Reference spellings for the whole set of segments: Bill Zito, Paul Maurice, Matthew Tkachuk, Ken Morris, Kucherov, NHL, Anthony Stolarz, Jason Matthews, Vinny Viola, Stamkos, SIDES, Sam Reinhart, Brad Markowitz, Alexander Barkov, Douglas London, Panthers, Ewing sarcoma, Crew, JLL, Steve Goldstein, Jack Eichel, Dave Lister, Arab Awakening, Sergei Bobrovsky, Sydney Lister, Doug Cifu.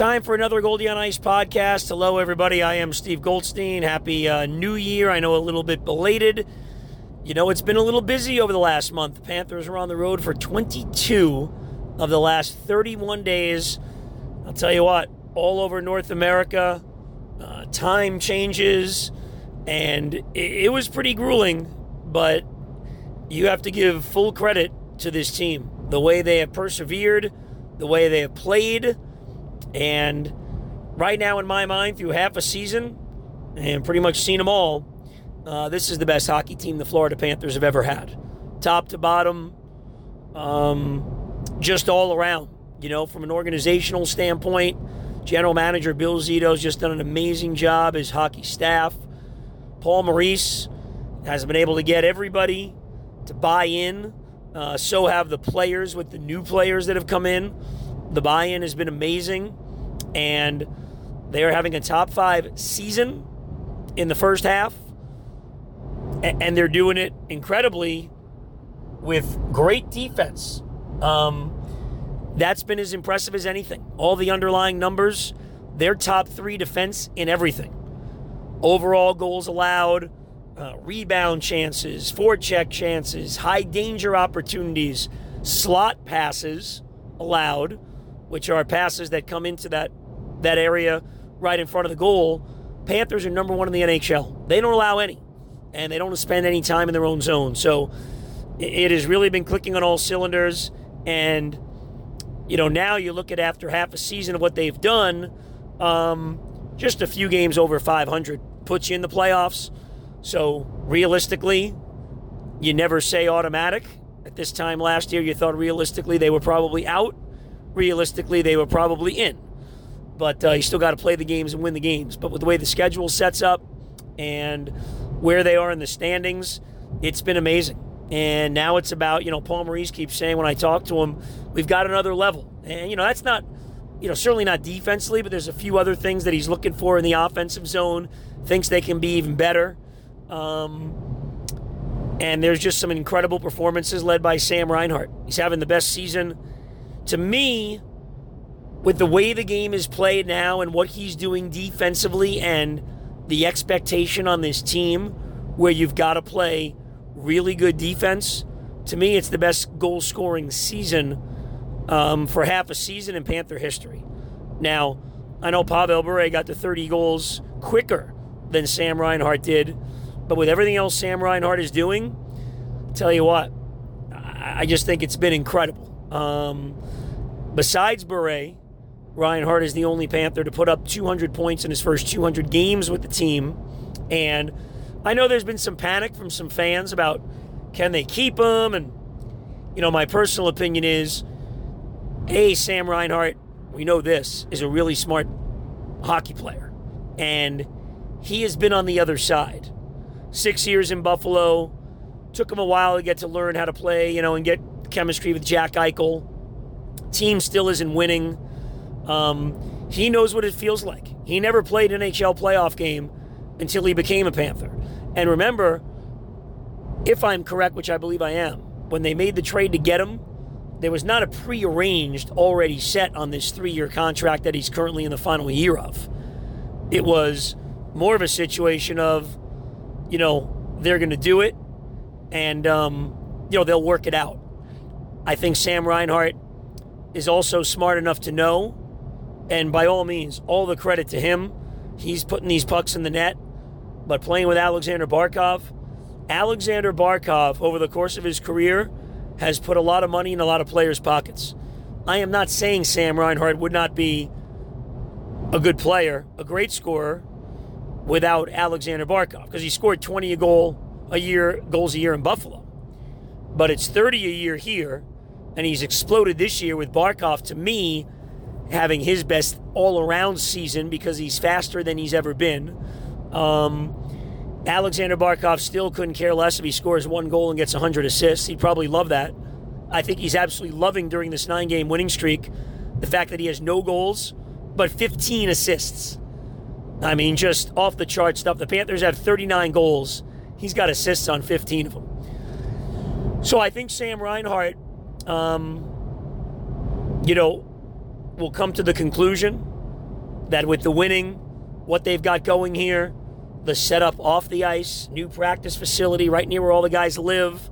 Time for another Goldie on Ice podcast. Hello, everybody. I am Steve Goldstein. Happy New Year. I know a little bit belated. You know, it's been a little busy over the last month. The Panthers were on the road for 22 of the last 31 days. I'll tell you what, all over North America, time changes, and it was pretty grueling, but you have to give full credit to this team. The way they have persevered, the way they have played, and right now in my mind, through half a season, and pretty much seen them all, this is the best hockey team the Florida Panthers have ever had. Top to bottom, just all around. You know, from an organizational standpoint, general manager Bill Zito has just done an amazing job, his hockey staff. Paul Maurice has been able to get everybody to buy in. So have the players with the new players that have come in. The buy-in has been amazing, and they are having a top five season in the first half, and they're doing it incredibly with great defense. That's been as impressive as anything. All the underlying numbers, they're top three defense in everything. Overall goals allowed, rebound chances, forecheck chances, high danger opportunities, slot passes allowed, which are passes that come into that area right in front of the goal. Panthers are number one in the NHL. They don't allow any, and they don't spend any time in their own zone. So it has really been clicking on all cylinders, and you know, now you look at after half a season of what they've done, just a few games over 500 puts you in the playoffs. So realistically, you never say automatic. At this time last year, you thought realistically they were probably out. Realistically, they were probably in. But you still got to play the games and win the games. But with the way the schedule sets up and where they are in the standings, it's been amazing. And now it's about, you know, Paul Maurice keeps saying when I talk to him, we've got another level. And, you know, that's not, you know, certainly not defensively, but there's a few other things that he's looking for in the offensive zone, thinks they can be even better. And there's just some incredible performances led by Sam Reinhart. He's having the best season. To me, with the way the game is played now and what he's doing defensively and the expectation on this team where you've got to play really good defense, to me it's the best goal-scoring season for half a season in Panther history. Now, I know Pavel Bure got to 30 goals quicker than Sam Reinhart did, but with everything else Sam Reinhart is doing, I'll tell you what, I just think it's been incredible. Besides Bure, Reinhart is the only Panther to put up 200 points in his first 200 games with the team, and I know there's been some panic from some fans about can they keep him, and you know, my personal opinion is, hey, Sam Reinhart, we know this, is a really smart hockey player, and he has been on the other side. 6 years in Buffalo, took him a while to get to learn how to play, you know, and get chemistry with Jack Eichel. Team still isn't winning. He knows what it feels like. He never played an NHL playoff game until he became a Panther. And remember, if I'm correct, which I believe I am, when they made the trade to get him, there was not a prearranged, already set on this 3-year contract that he's currently in the final year of. It was more of a situation of, you know, they're going to do it and, you know, they'll work it out. I think Sam Reinhart is also smart enough to know, and by all means, all the credit to him. He's putting these pucks in the net, but playing with Alexander Barkov. Alexander Barkov, over the course of his career, has put a lot of money in a lot of players' pockets. I am not saying Sam Reinhart would not be a good player, a great scorer, without Alexander Barkov, because he scored 20 goals a year in Buffalo. But it's 30 a year here, and he's exploded this year with Barkov, to me, having his best all-around season because he's faster than he's ever been. Alexander Barkov still couldn't care less if he scores one goal and gets 100 assists. He'd probably love that. I think he's absolutely loving during this 9-game winning streak the fact that he has no goals but 15 assists. I mean, just off-the-chart stuff. The Panthers have 39 goals. He's got assists on 15 of them. So I think Sam Reinhart, you know, will come to the conclusion that with the winning, what they've got going here, the setup off the ice, new practice facility right near where all the guys live,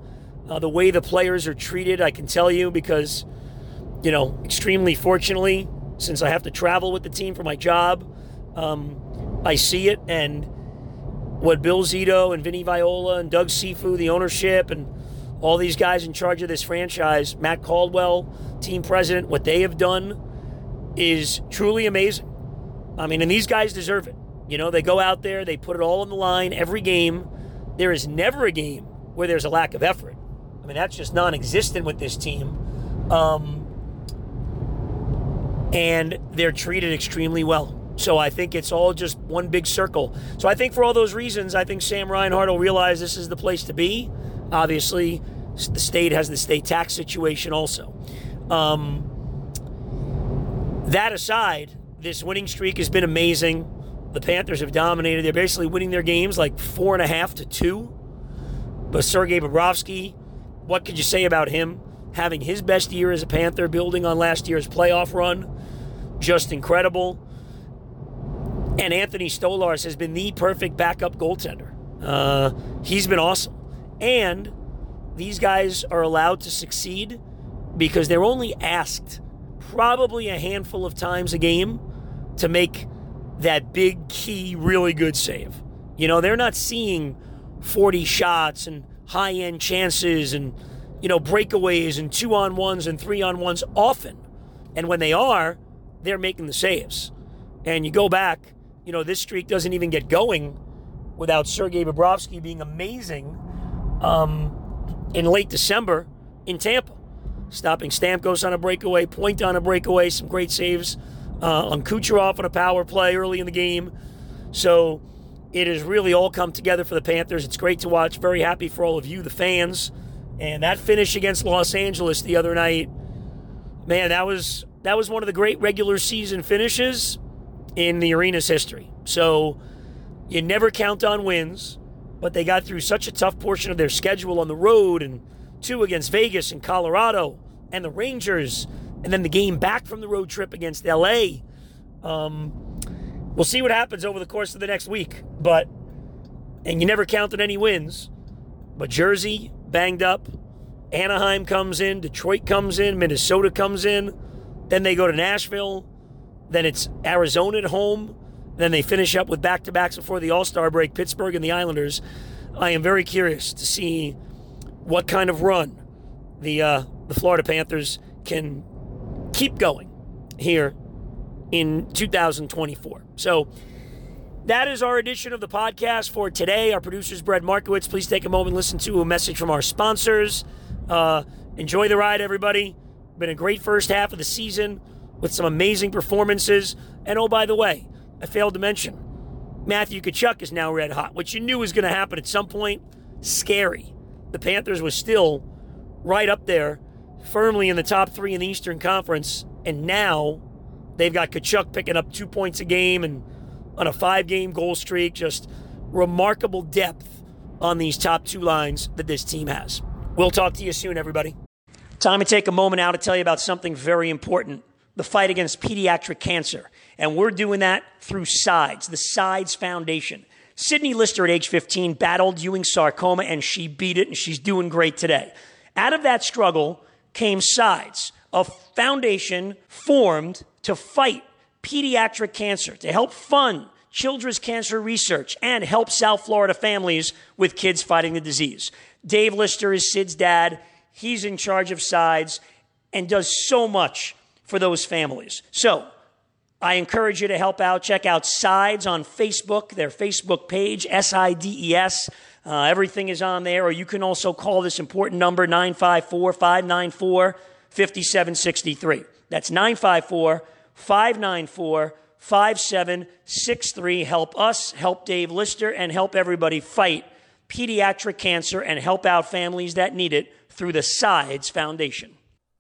the way the players are treated, I can tell you because, you know, extremely fortunately, since I have to travel with the team for my job, I see it. And what Bill Zito and Vinny Viola and Doug Cifu, the ownership, and all these guys in charge of this franchise, Matt Caldwell, team president, what they have done is truly amazing. I mean, and these guys deserve it. You know, they go out there, they put it all on the line every game. There is never a game where there's a lack of effort. I mean, that's just non-existent with this team. And they're treated extremely well. So I think it's all just one big circle. So I think for all those reasons, I think Sam Reinhart will realize this is the place to be. Obviously, the state has the state tax situation also. That aside, this winning streak has been amazing. The Panthers have dominated. They're basically winning their games like 4.5 to 2. But Sergei Bobrovsky, what could you say about him? Having his best year as a Panther, building on last year's playoff run, just incredible. And Anthony Stolarz has been the perfect backup goaltender. He's been awesome. And these guys are allowed to succeed because they're only asked probably a handful of times a game to make that big, key, really good save. You know, they're not seeing 40 shots and high-end chances and, you know, breakaways and 2-on-1s and 3-on-1s often. And when they are, they're making the saves. And you go back, you know, this streak doesn't even get going without Sergei Bobrovsky being amazing in late December in Tampa, stopping Stamkos on a breakaway, Point on a breakaway, some great saves on Kucherov on a power play early in the game. So it has really all come together for the Panthers. It's great to watch. Very happy for all of you, the fans. And that finish against Los Angeles the other night, man, that was one of the great regular season finishes in the arena's history. So you never count on wins, but they got through such a tough portion of their schedule on the road, and 2 against Vegas and Colorado and the Rangers, and then the game back from the road trip against L.A. We'll see what happens over the course of the next week. And you never count on any wins, but Jersey banged up, Anaheim comes in, Detroit comes in, Minnesota comes in, then they go to Nashville, then it's Arizona at home, then they finish up with back-to-backs before the All-Star break, Pittsburgh and the Islanders. I am very curious to see what kind of run the Florida Panthers can keep going here in 2024. So that is our edition of the podcast for today. Our producer is Brad Markowitz. Please take a moment and listen to a message from our sponsors. Enjoy the ride, everybody. Been a great first half of the season with some amazing performances. And oh, by the way, I failed to mention, Matthew Tkachuk is now red hot, which you knew was going to happen at some point. Scary. The Panthers were still right up there, firmly in the top 3 in the Eastern Conference. And now they've got Tkachuk picking up 2 points a game and on a 5-game goal streak, just remarkable depth on these top 2 lines that this team has. We'll talk to you soon, everybody. Time to take a moment now to tell you about something very important, the fight against pediatric cancer. And we're doing that through SIDES, the SIDES Foundation. Sydney Lister at age 15 battled Ewing sarcoma, and she beat it, and she's doing great today. Out of that struggle came SIDES, a foundation formed to fight pediatric cancer, to help fund children's cancer research and help South Florida families with kids fighting the disease. Dave Lister is Sid's dad. He's in charge of SIDES and does so much for those families. So I encourage you to help out. Check out SIDES on Facebook, their Facebook page, SIDES. Everything is on there. Or you can also call this important number, 954-594-5763. That's 954-594-5763. Help us, help Dave Lister, and help everybody fight pediatric cancer and help out families that need it through the SIDES Foundation.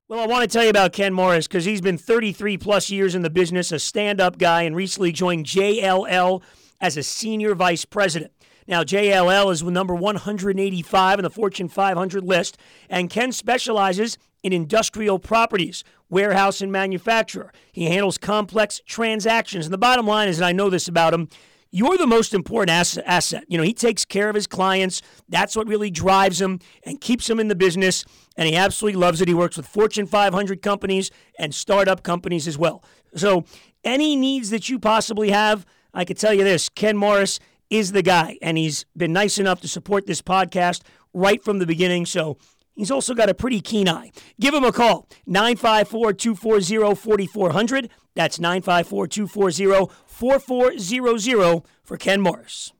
Well, I want to tell you about Ken Morris because he's been 33-plus years in the business, a stand-up guy, and recently joined JLL as a senior vice president. Now, JLL is number 185 on the Fortune 500 list, and Ken specializes in industrial properties, warehouse and manufacturer. He handles complex transactions. And the bottom line is, and I know this about him, you're the most important asset. You know, he takes care of his clients. That's what really drives him and keeps him in the business, and he absolutely loves it. He works with Fortune 500 companies and startup companies as well. So any needs that you possibly have, I can tell you this, Ken Morris is the guy, and he's been nice enough to support this podcast right from the beginning, so he's also got a pretty keen eye. Give him a call, 954-240-4400. That's 954-240-4400 for Ken Morris.